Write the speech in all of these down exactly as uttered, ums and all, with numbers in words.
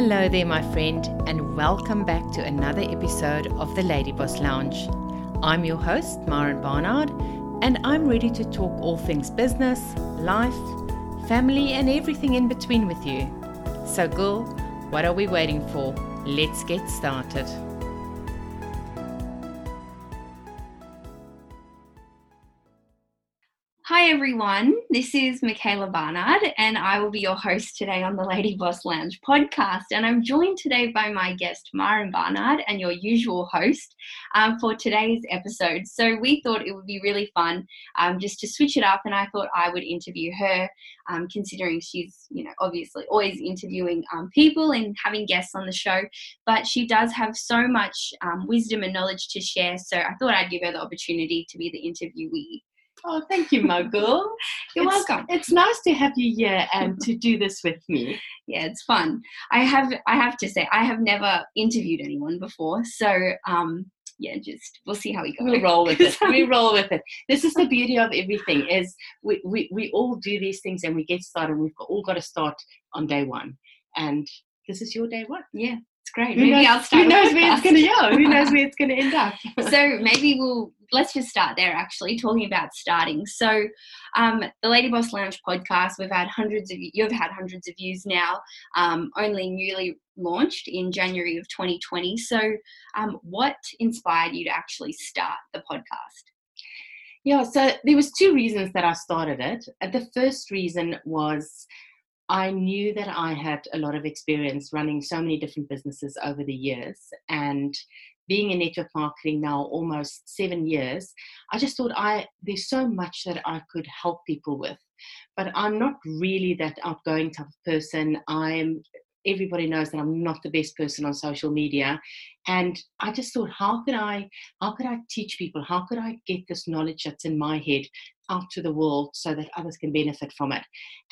Hello there, my friend, and welcome back to another episode of the Lady Boss Lounge. I'm your host, Maren Barnard, and I'm ready to talk all things business, life, family, and everything in between with you. So, girl, what are we waiting for? Let's get started. Hi everyone, this is Michaela Barnard and I will be your host today on the Lady Boss Lounge podcast, and I'm joined today by my guest Maren Barnard and your usual host um, for today's episode. So we thought it would be really fun um, just to switch it up, and I thought I would interview her um, considering she's, you know, obviously always interviewing um, people and having guests on the show, but she does have so much um, wisdom and knowledge to share, so I thought I'd give her the opportunity to be the interviewee. Oh, thank you, Mogul. You're it's, welcome. It's nice to have you here and to do this with me. Yeah, it's fun. I have, I have to say, I have never interviewed anyone before, so um, yeah, just we'll see how we go. We we'll roll with it. we roll with it. This is the beauty of everything: is we, we we all do these things and we get started. We've all got to start on day one, and this is your day one. Yeah. Great. Who maybe knows, I'll start. Who knows where it's going to go? Who knows where it's going to end up? So maybe we'll let's just start there. Actually, talking about starting. So, um, the Lady Boss Lounge podcast. We've had hundreds of you've had hundreds of views now. Um, only newly launched in January of twenty twenty. So, um, what inspired you to actually start the podcast? Yeah. So there was two reasons that I started it. The first reason was, I knew that I had a lot of experience running so many different businesses over the years, and being in network marketing now almost seven years, I just thought I there's so much that I could help people with, but I'm not really that outgoing type of person. I'm everybody knows that I'm not the best person on social media, and I just thought, how could I how could I teach people? How could I get this knowledge that's in my head out to the world so that others can benefit from it?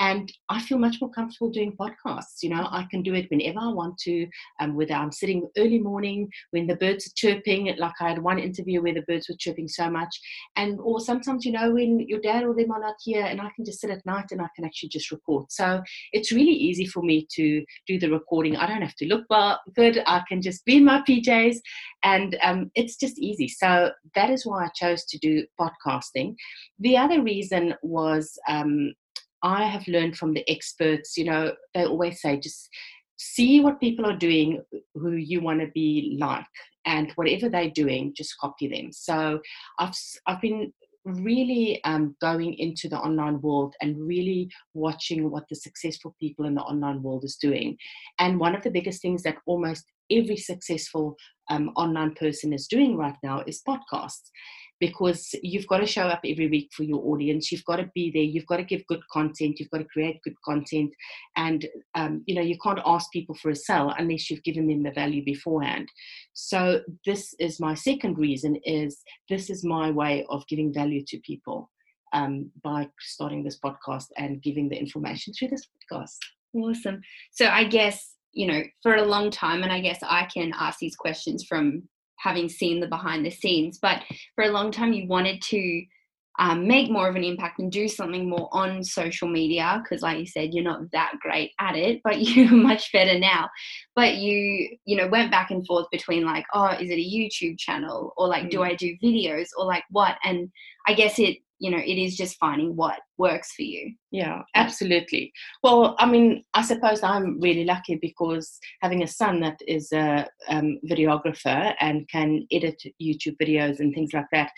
And I feel much more comfortable doing podcasts. You know, I can do it whenever I want to, um, whether I'm sitting early morning when the birds are chirping, like I had one interview where the birds were chirping so much, and or sometimes, you know, when your dad or them are not here, and I can just sit at night and I can actually just record. So it's really easy for me to do the recording. I don't have to look well, good. I can just be in my P Js, and um, it's just easy. So that is why I chose to do podcasting. The other reason was um, I have learned from the experts. You know, they always say just see what people are doing, who you want to be like, and whatever they're doing, just copy them. So I've I've been really um, going into the online world and really watching what the successful people in the online world is doing. And one of the biggest things that almost every successful um, online person is doing right now is podcasts. Because you've got to show up every week for your audience. You've got to be there. You've got to give good content. You've got to create good content. And, um, you know, you can't ask people for a sell unless you've given them the value beforehand. So this is my second reason, is this is my way of giving value to people um, by starting this podcast and giving the information through this podcast. Awesome. So I guess, you know, for a long time, and I guess I can ask these questions from having seen the behind the scenes, but for a long time you wanted to um, make more of an impact and do something more on social media, because like you said, you're not that great at it, but you're much better now. But you, you know, went back and forth between like, oh, is it a YouTube channel, or like, mm. do I do videos, or like what? And I guess it, you know, it is just finding what works for you. Yeah, absolutely. Well, I mean, I suppose I'm really lucky because having a son that is a um, videographer and can edit YouTube videos and things like that,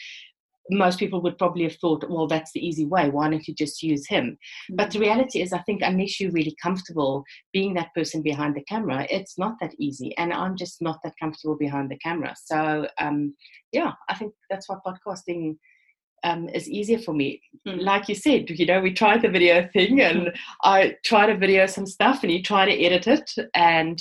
most people would probably have thought, well, that's the easy way. Why don't you just use him? Mm-hmm. But the reality is, I think unless you're really comfortable being that person behind the camera, it's not that easy. And I'm just not that comfortable behind the camera. So, um, yeah, I think that's what podcasting Um, is easier for me. Like you said, you know, we tried the video thing, and I tried to video some stuff and you try to edit it, and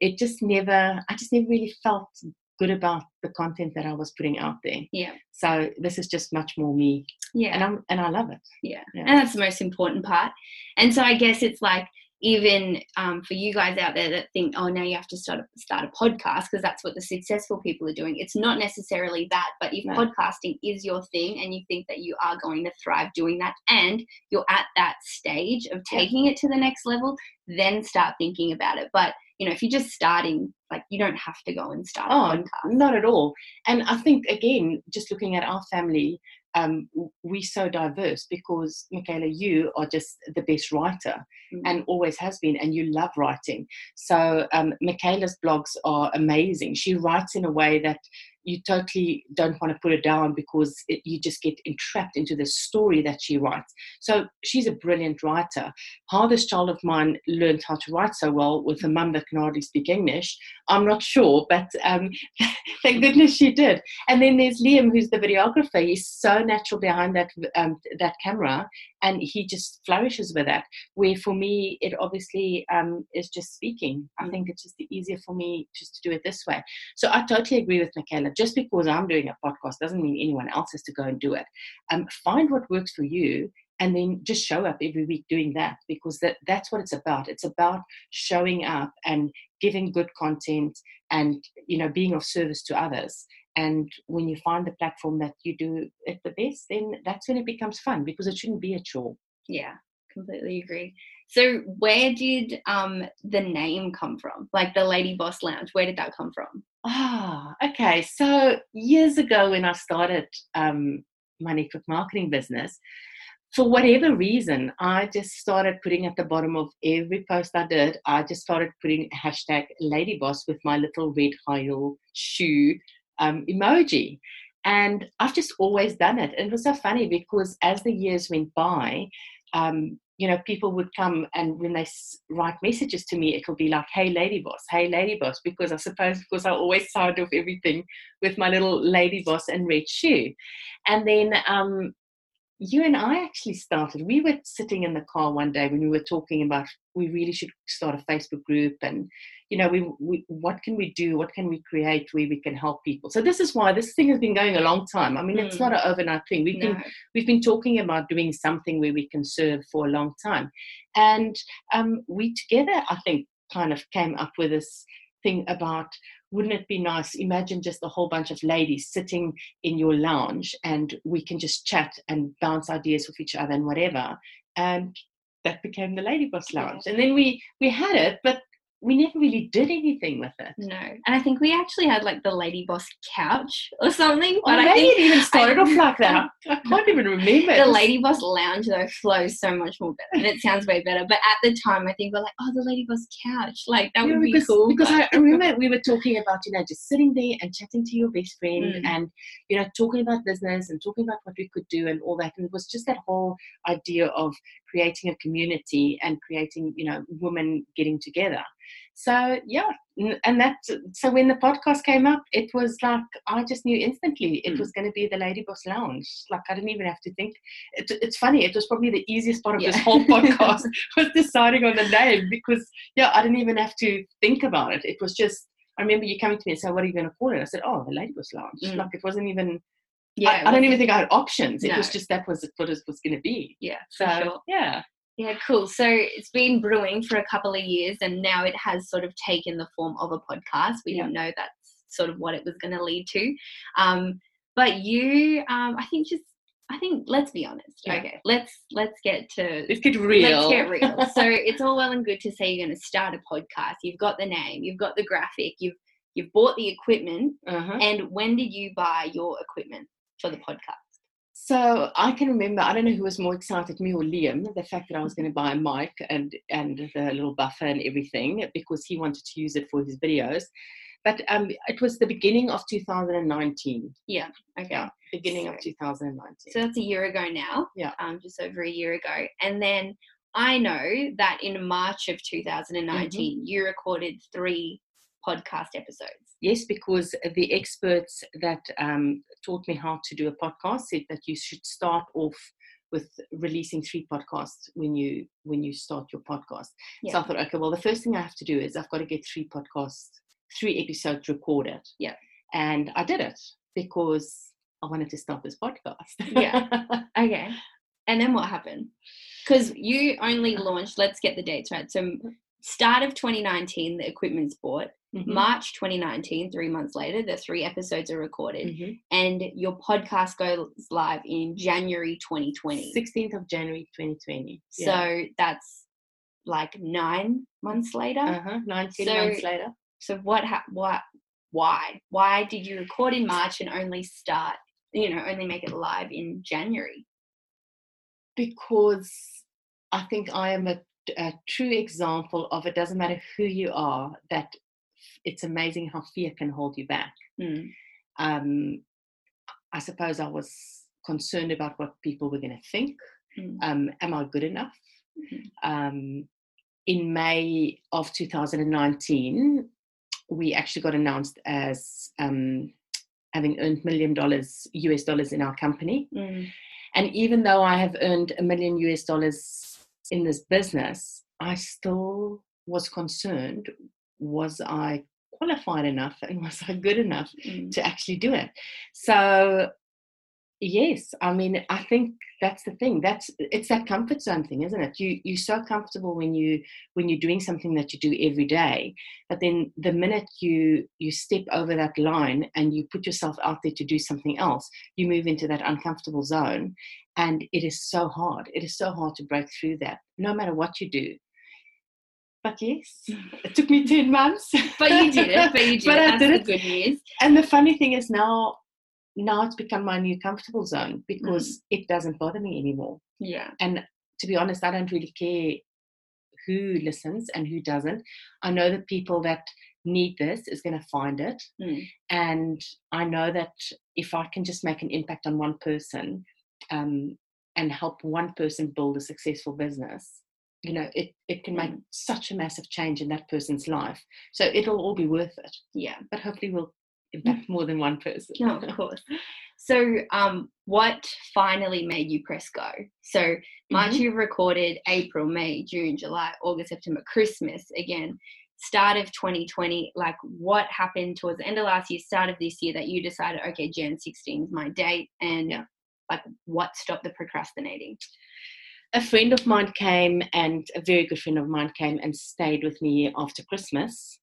it just never I just never really felt good about the content that I was putting out there. Yeah. So this is just much more me. Yeah. And I'm and I love it. Yeah. yeah. And that's the most important part. And so I guess it's like, even um, for you guys out there that think, oh, now you have to start a, start a podcast because that's what the successful people are doing. It's not necessarily that, but if no. podcasting is your thing and you think that you are going to thrive doing that and you're at that stage of taking yeah. it to the next level, then start thinking about it. But you know, if you're just starting, like, you don't have to go and start oh, a podcast. Not at all. And I think, again, just looking at our family, um, we're so diverse because, Michaela, you are just the best writer mm. and always has been, and you love writing. So um, Michaela's blogs are amazing. She writes in a way that you totally don't want to put it down because it, you just get entrapped into the story that she writes. So she's a brilliant writer. How this child of mine learned how to write so well with a mum that can hardly speak English, I'm not sure, but um, thank goodness she did. And then there's Liam, who's the videographer. He's so natural behind that um, that camera, and he just flourishes with that. Where for me, it obviously um, is just speaking. I think it's just easier for me just to do it this way. So I totally agree with Michaela. Just because I'm doing a podcast doesn't mean anyone else has to go and do it. Um, find what works for you and then just show up every week doing that, because that, that's what it's about. It's about showing up and giving good content and, you know, being of service to others. And when you find the platform that you do it the best, then that's when it becomes fun, because it shouldn't be a chore. Yeah, completely agree. So where did um, the name come from? Like the Lady Boss Lounge, where did that come from? Ah, oh, okay. So years ago when I started um, my network marketing business, for whatever reason, I just started putting at the bottom of every post I did, I just started putting hashtag Lady Boss with my little red high heel shoe um, emoji. And I've just always done it. And it was so funny because as the years went by, um, you know, people would come and when they write messages to me, it'll be like, hey, Lady Boss, hey, Lady Boss, because I suppose because I always sound off everything with my little Lady Boss and red shoe. And then um, you and I actually started, we were sitting in the car one day when we were talking about we really should start a Facebook group and, you know, we, we what can we do? What can we create where we can help people? So this is why this thing has been going a long time. I mean, mm. it's not an overnight thing. We've, no. been, we've been talking about doing something where we can serve for a long time. And um, we together, I think, kind of came up with this thing about, wouldn't it be nice, imagine just a whole bunch of ladies sitting in your lounge and we can just chat and bounce ideas with each other and whatever. And that became the Lady Boss Lounge. Yeah. And then we we had it, but we never really did anything with it. No. And I think we actually had like the Lady Boss couch or something. But oh, maybe I think it even started I, off like that. I can't even remember. The Lady Boss Lounge though flows so much more better. And it sounds way better. But at the time I think we're like, oh, the Lady Boss couch. Like that yeah, would because, be cool. Because I remember we were talking about, you know, just sitting there and chatting to your best friend mm. and, you know, talking about business and talking about what we could do and all that. And it was just that whole idea of creating a community and creating, you know, women getting together. So yeah, and that so when the podcast came up, it was like I just knew instantly it mm. was going to be the Lady Boss Lounge. Like I didn't even have to think. It, it's funny. It was probably the easiest part of yeah. this whole podcast was deciding on the name, because yeah, I didn't even have to think about it. It was just I remember you coming to me and saying, "What are you going to call it?" I said, "Oh, the Lady Boss Lounge." Mm. Like it wasn't even. Yeah, I, I don't even think I had options. It no. was just that was what it was going to be. Yeah. So sure. yeah. Yeah, cool. So it's been brewing for a couple of years and now it has sort of taken the form of a podcast. We yeah. didn't know that's sort of what it was going to lead to. Um, but you, um, I think just, I think, let's be honest. Yeah. Okay, let's let's get to... Let's get real. Let's get real. So it's all well and good to say you're going to start a podcast. You've got the name, you've got the graphic, you've, you've bought the equipment. Uh-huh. And when did you buy your equipment for the podcast? So I can remember, I don't know who was more excited, me or Liam, the fact that I was going to buy a mic and, and the little buffer and everything, because he wanted to use it for his videos. But um, it was the beginning of two thousand nineteen. Yeah. Okay. Yeah, beginning so, of two thousand nineteen. So that's a year ago now. Yeah. Um, just over a year ago. And then I know that in March of two thousand nineteen, mm-hmm. you recorded three podcast episodes. Yes, because the experts that um, taught me how to do a podcast said that you should start off with releasing three podcasts when you when you start your podcast. Yeah. So I thought, okay, well, the first thing I have to do is I've got to get three podcasts, three episodes recorded. Yeah. And I did it because I wanted to start this podcast. Yeah. Okay. And then what happened? Because you only launched, let's get the dates right. So start of twenty nineteen, the equipment's bought. Mm-hmm. March twenty nineteen, three months later, the three episodes are recorded mm-hmm. and your podcast goes live in January twenty twenty. sixteenth of January twenty twenty. Yeah. So that's like nine months later. Uh-huh. nineteen so, months later. So what, ha- what, why? Why did you record in March and only start, you know, only make it live in January? Because I think I am a, a true example of it doesn't matter who you are, that it's amazing how fear can hold you back. Mm. Um, I suppose I was concerned about what people were going to think. Mm. Um, am I good enough? Mm-hmm. Um, in May of two thousand nineteen, we actually got announced as um, having earned million dollars, U S dollars in our company. Mm. And even though I have earned a million U S dollars in this business, I still was concerned, was I qualified enough and was I good enough mm. to actually do it? So yes, I mean, I think that's the thing. That's it's that comfort zone thing, isn't it? You you're so comfortable when you when you're doing something that you do every day, but then the minute you you step over that line and you put yourself out there to do something else, you move into that uncomfortable zone, and it is so hard. It is so hard to break through that, no matter what you do. But yes, it took me ten months. But you did it. But you did but it. I that's did the it. Good news. And the funny thing is now. Now it's become my new comfortable zone because mm. it doesn't bother me anymore. Yeah. And to be honest, I don't really care who listens and who doesn't. I know the people that need this is going to find it. Mm. And I know that if I can just make an impact on one person um, and help one person build a successful business, you know, it, it can make mm. such a massive change in that person's life. So it'll all be worth it. Yeah. But hopefully we'll impact more than one person. No, of course. So um, what finally made you press go? So March mm-hmm. you recorded, April, May, June, July, August, September, Christmas again, start of twenty twenty, like what happened towards the end of last year, start of this year that you decided, okay, January sixteenth is my date and yeah. like what stopped the procrastinating? A friend of mine came and a very good friend of mine came and stayed with me after Christmas.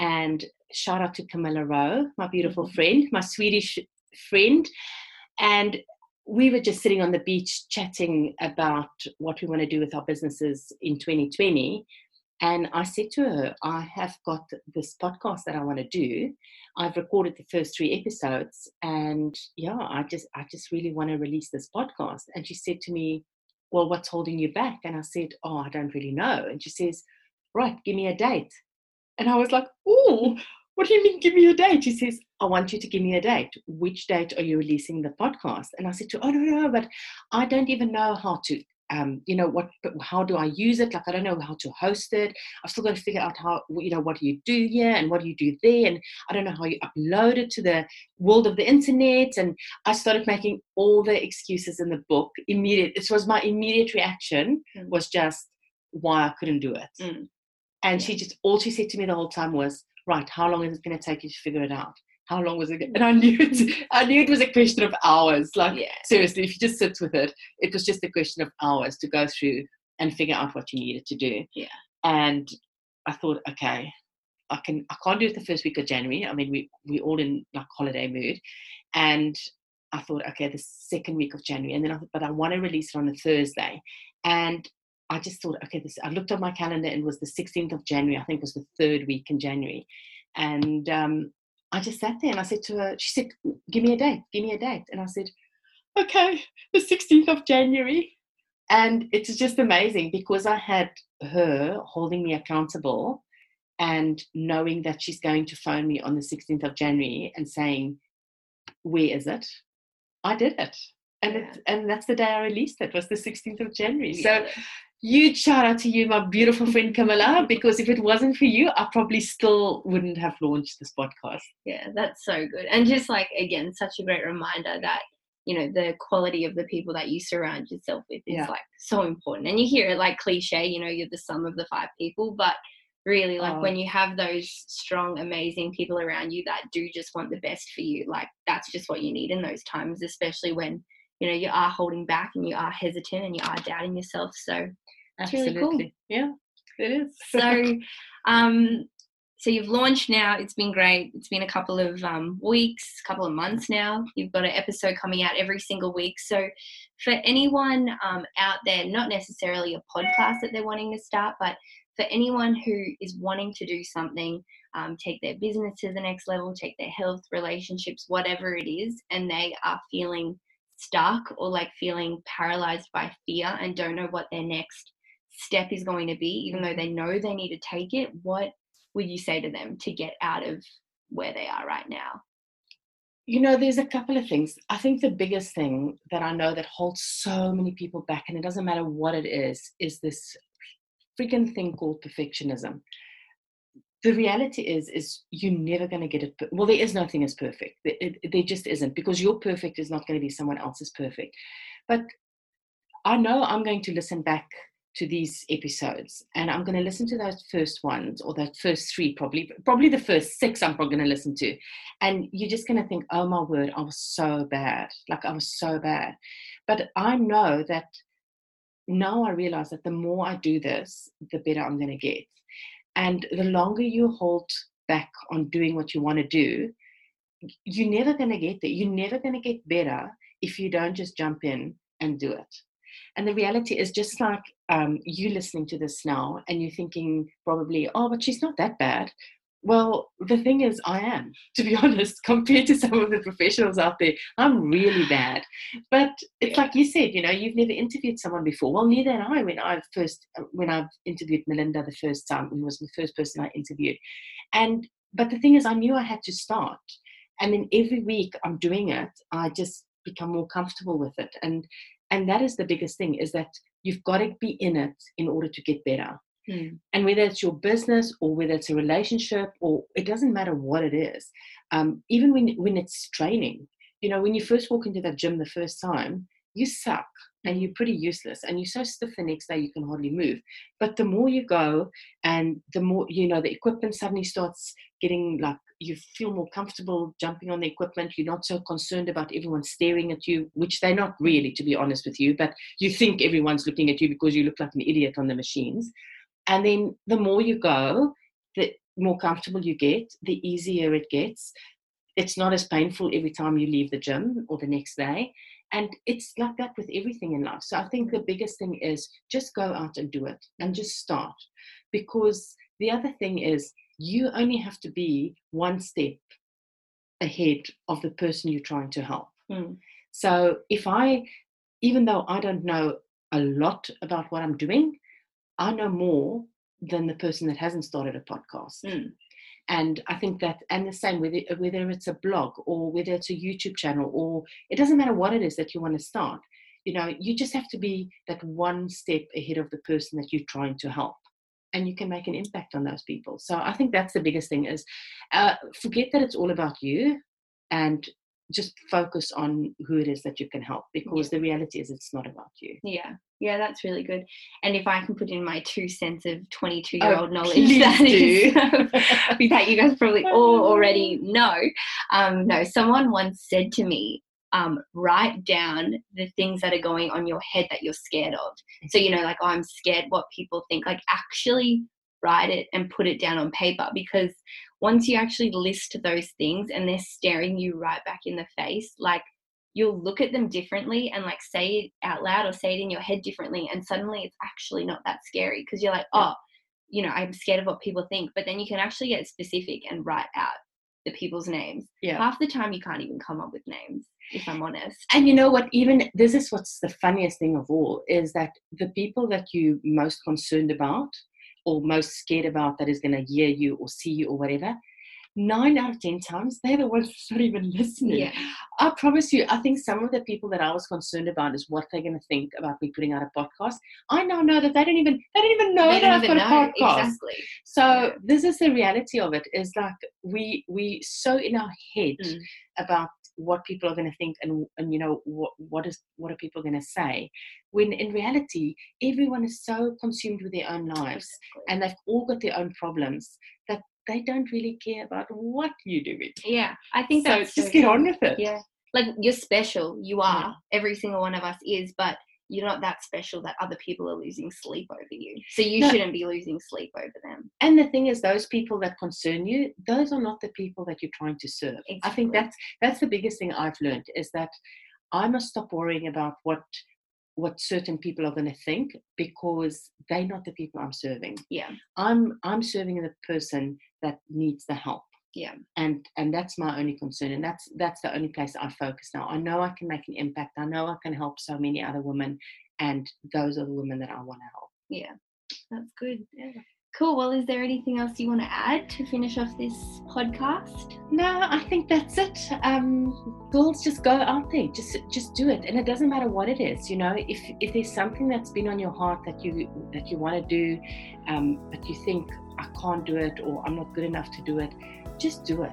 And shout out to Camilla Rowe, my beautiful friend, my Swedish friend. And we were just sitting on the beach chatting about what we want to do with our businesses in twenty twenty. And I said to her, I have got this podcast that I want to do. I've recorded the first three episodes. And yeah, I just, I just really want to release this podcast. And she said to me, well, what's holding you back? And I said, oh, I don't really know. And she says, right, give me a date. And I was like, oh, what do you mean give me a date? She says, I want you to give me a date. Which date are you releasing the podcast? And I said to her, oh, no, no, but I don't even know how to, um, you know, what, how do I use it? Like, I don't know how to host it. I've still got to figure out how, you know, what do you do here and what do you do there? And I don't know how you upload it to the world of the internet. And I started making all the excuses in the book immediate. It was my immediate reaction mm. was just why I couldn't do it. Mm. And yeah. she just, all she said to me the whole time was, right, how long is it going to take you to figure it out? How long was it? And I knew it, I knew it was a question of hours. Like, yeah. seriously, if you just sit with it, it was just a question of hours to go through and figure out what you needed to do. Yeah. And I thought, okay, I can, I can't do it the first week of January. I mean, we, we're all in like holiday mood. And I thought, okay, the second week of January. And then I thought, but I want to release it on a Thursday. And I just thought, okay, this, I looked at my calendar and it was the sixteenth of January. I think it was the third week in January. And um, I just sat there and I said to her, she said, give me a date, give me a date. And I said, okay, the sixteenth of January. And it's just amazing because I had her holding me accountable and knowing that she's going to phone me on the sixteenth of January and saying, where is it? I did it. And, yeah. it, and that's the day I released it, was the sixteenth of January. Yeah. So huge shout out to you, my beautiful friend Camilla, because if it wasn't for you, I probably still wouldn't have launched this podcast. Yeah, that's so good. And just like, again, such a great reminder that, you know, the quality of the people that you surround yourself with is yeah. like so important. And you hear it like cliche, you know, you're the sum of the five people, but really like oh. when you have those strong, amazing people around you that do just want the best for you, like that's just what you need in those times, especially when, you know, you are holding back and you are hesitant and you are doubting yourself. So that's absolutely really cool. Yeah, it is. So um So you've launched now. It's been great. It's been a couple of um, weeks, a couple of months now. You've got an episode coming out every single week. So for anyone um, out there, not necessarily a podcast that they're wanting to start, but for anyone who is wanting to do something, um, take their business to the next level, take their health, relationships, whatever it is, and they are feeling stuck or like feeling paralyzed by fear and don't know what their next step is going to be, even though they know they need to take it, what would you say to them to get out of where they are right now? You know, there's a couple of things. I think the biggest thing that I know that holds so many people back, and it doesn't matter what it is, is this freaking thing called perfectionism. The reality is, is you're never going to get it. Per- well, there is no thing as perfect. It, it, there just isn't, because your perfect is not going to be someone else's perfect. But I know I'm going to listen back to these episodes, and I'm going to listen to those first ones, or that first three, probably, probably the first six I'm probably going to listen to. And you're just going to think, oh my word, I was so bad. Like I was so bad. But I know that now I realize that the more I do this, the better I'm going to get. And the longer you hold back on doing what you want to do, you're never going to get there. You're never going to get better if you don't just jump in and do it. And the reality is, just like um, you listening to this now and you're thinking probably, oh, but she's not that bad. Well, the thing is, I am, to be honest, compared to some of the professionals out there, I'm really bad. But it's like you said, you know, you've never interviewed someone before. Well, neither have I when I first, when I've interviewed Melinda the first time, who was the first person I interviewed. And, but the thing is, I knew I had to start. And then every week I'm doing it, I just become more comfortable with it. And, and that is the biggest thing, is that you've got to be in it in order to get better. Hmm. And whether it's your business or whether it's a relationship, or it doesn't matter what it is, um, even when when it's training, you know, when you first walk into that gym the first time, you suck and you're pretty useless and you're so stiff the next day you can hardly move. But the more you go and the more, you know, the equipment suddenly starts getting, like, you feel more comfortable jumping on the equipment. You're not so concerned about everyone staring at you, which they're not really, to be honest with you, but you think everyone's looking at you because you look like an idiot on the machines. And then the more you go, the more comfortable you get, the easier it gets. It's not as painful every time you leave the gym or the next day. And it's like that with everything in life. So I think the biggest thing is just go out and do it and just start. Because the other thing is, you only have to be one step ahead of the person you're trying to help. Mm. So if I, even though I don't know a lot about what I'm doing, I know more than the person that hasn't started a podcast. Mm. And I think that, and the same, whether, whether it's a blog or whether it's a YouTube channel, or it doesn't matter what it is that you want to start, you know, you just have to be that one step ahead of the person that you're trying to help, and you can make an impact on those people. So I think that's the biggest thing, is uh, forget that it's all about you and just focus on who it is that you can help, because yeah. the reality is it's not about you. Yeah. Yeah, that's really good. And if I can put in my two cents of twenty-two-year-old oh, knowledge, that is, that you guys probably all already know. Um, no, someone once said to me, um, write down the things that are going on your head that you're scared of. So, you know, like, oh, I'm scared what people think. Like, actually write it and put it down on paper, because once you actually list those things and they're staring you right back in the face, like, you'll look at them differently and, like, say it out loud or say it in your head differently, and suddenly it's actually not that scary, because you're like, oh, you know, I'm scared of what people think. But then you can actually get specific and write out the people's names. Yeah. Half the time you can't even come up with names, if I'm honest. And you know what, even this is what's the funniest thing of all, is that the people that you're most concerned about or most scared about, that is going to hear you or see you or whatever, Nine out of ten times, they're the ones not even listening. Yeah. I promise you, I think some of the people that I was concerned about is what they're going to think about me putting out a podcast. I now know that they don't even they don't even know they that I've got know. a podcast. Exactly. So yeah. This is the reality of it. Is like we we so in our head mm. about what people are going to think, and and you know what what is what are people going to say, when in reality everyone is so consumed with their own lives, exactly. and they've all got their own problems that they don't really care about what you do. It. Yeah, I think that's so. Just so get on with it. Yeah, like, you're special. You are. Yeah. Every single one of us is. But you're not that special that other people are losing sleep over you. So you no. shouldn't be losing sleep over them. And the thing is, those people that concern you, those are not the people that you're trying to serve. Exactly. I think that's that's the biggest thing I've learned, is that I must stop worrying about what what certain people are going to think, because they're not the people I'm serving. Yeah. I'm I'm serving the person that needs the help. Yeah. And and that's my only concern. And that's that's the only place I focus now. I know I can make an impact. I know I can help so many other women. And those are the women that I want to help. Yeah. That's good. Yeah. Cool. Well, is there anything else you want to add to finish off this podcast? No, I think that's it. Um, girls, just go out there. Just just do it. And it doesn't matter what it is. You know, if if there's something that's been on your heart that you that you want to do, um, but you think, I can't do it, or I'm not good enough to do it, just do it.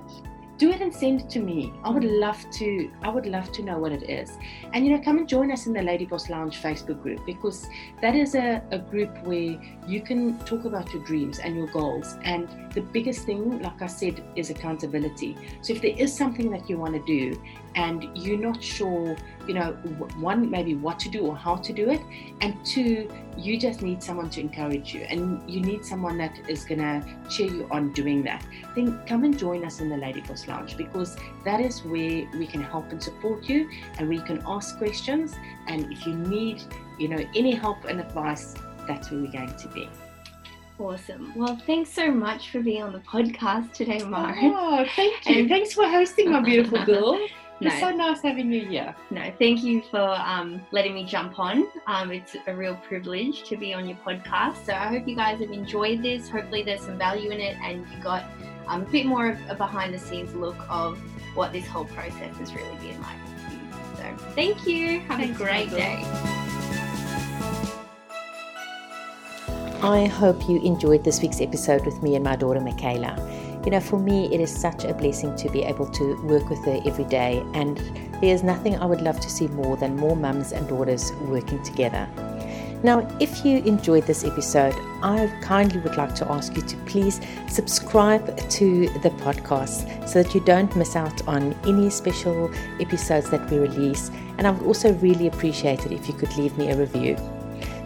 Do it and send it to me. I would love to, I would love to know what it is. And, you know, come and join us in the Lady Boss Lounge Facebook group, because that is a, a group where you can talk about your dreams and your goals. And the biggest thing, like I said, is accountability. So if there is something that you want to do and you're not sure, you know, one, maybe what to do or how to do it, and two, you just need someone to encourage you, and you need someone that is going to cheer you on doing that, then come and join us in the Lady Boss Lounge, because that is where we can help and support you, and we can ask questions, and if you need, you know, any help and advice, that's where we're going to be. Awesome. Well, thanks so much for being on the podcast today, Maren. Oh, thank you. And thanks for hosting, my beautiful girl. No. It's so nice having you here. No, thank you for um, letting me jump on. Um, it's a real privilege to be on your podcast. So I hope you guys have enjoyed this. Hopefully there's some value in it, and you got um, a bit more of a behind-the-scenes look of what this whole process has really been like for you. So thank you. Have thanks, a great day. I hope you enjoyed this week's episode with me and my daughter, Michaela. You know, for me, it is such a blessing to be able to work with her every day, and there is nothing I would love to see more than more mums and daughters working together. Now, if you enjoyed this episode, I kindly would like to ask you to please subscribe to the podcast so that you don't miss out on any special episodes that we release, and I would also really appreciate it if you could leave me a review.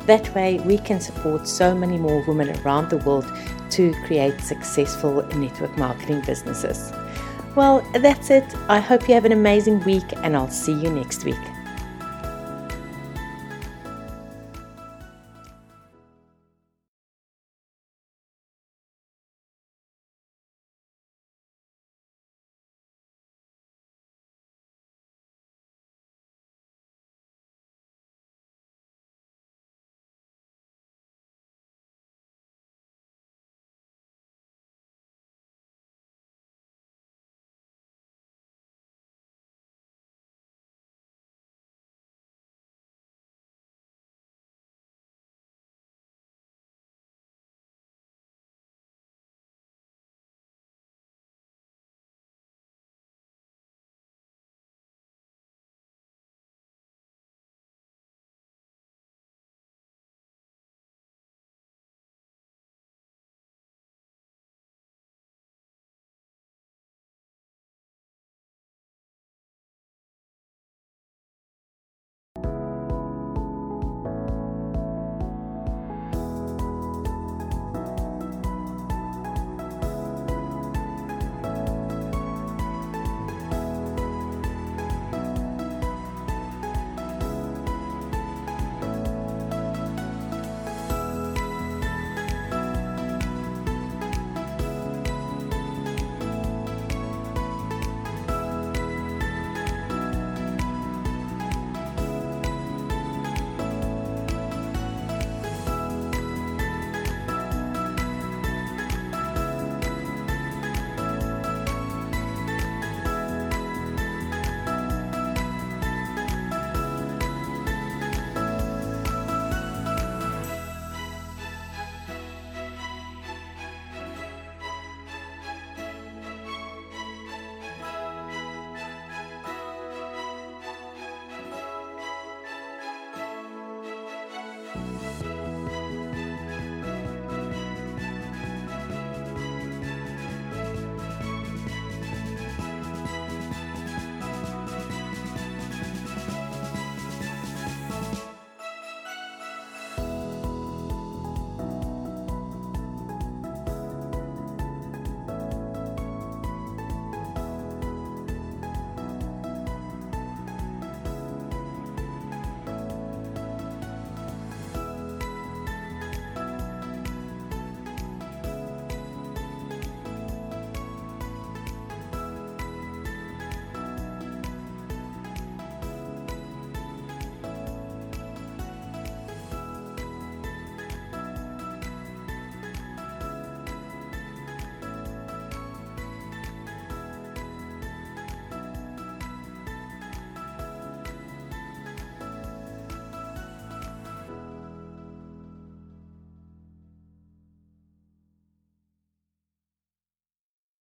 That way we can support so many more women around the world to create successful network marketing businesses. Well, that's it. I hope you have an amazing week, and I'll see you next week.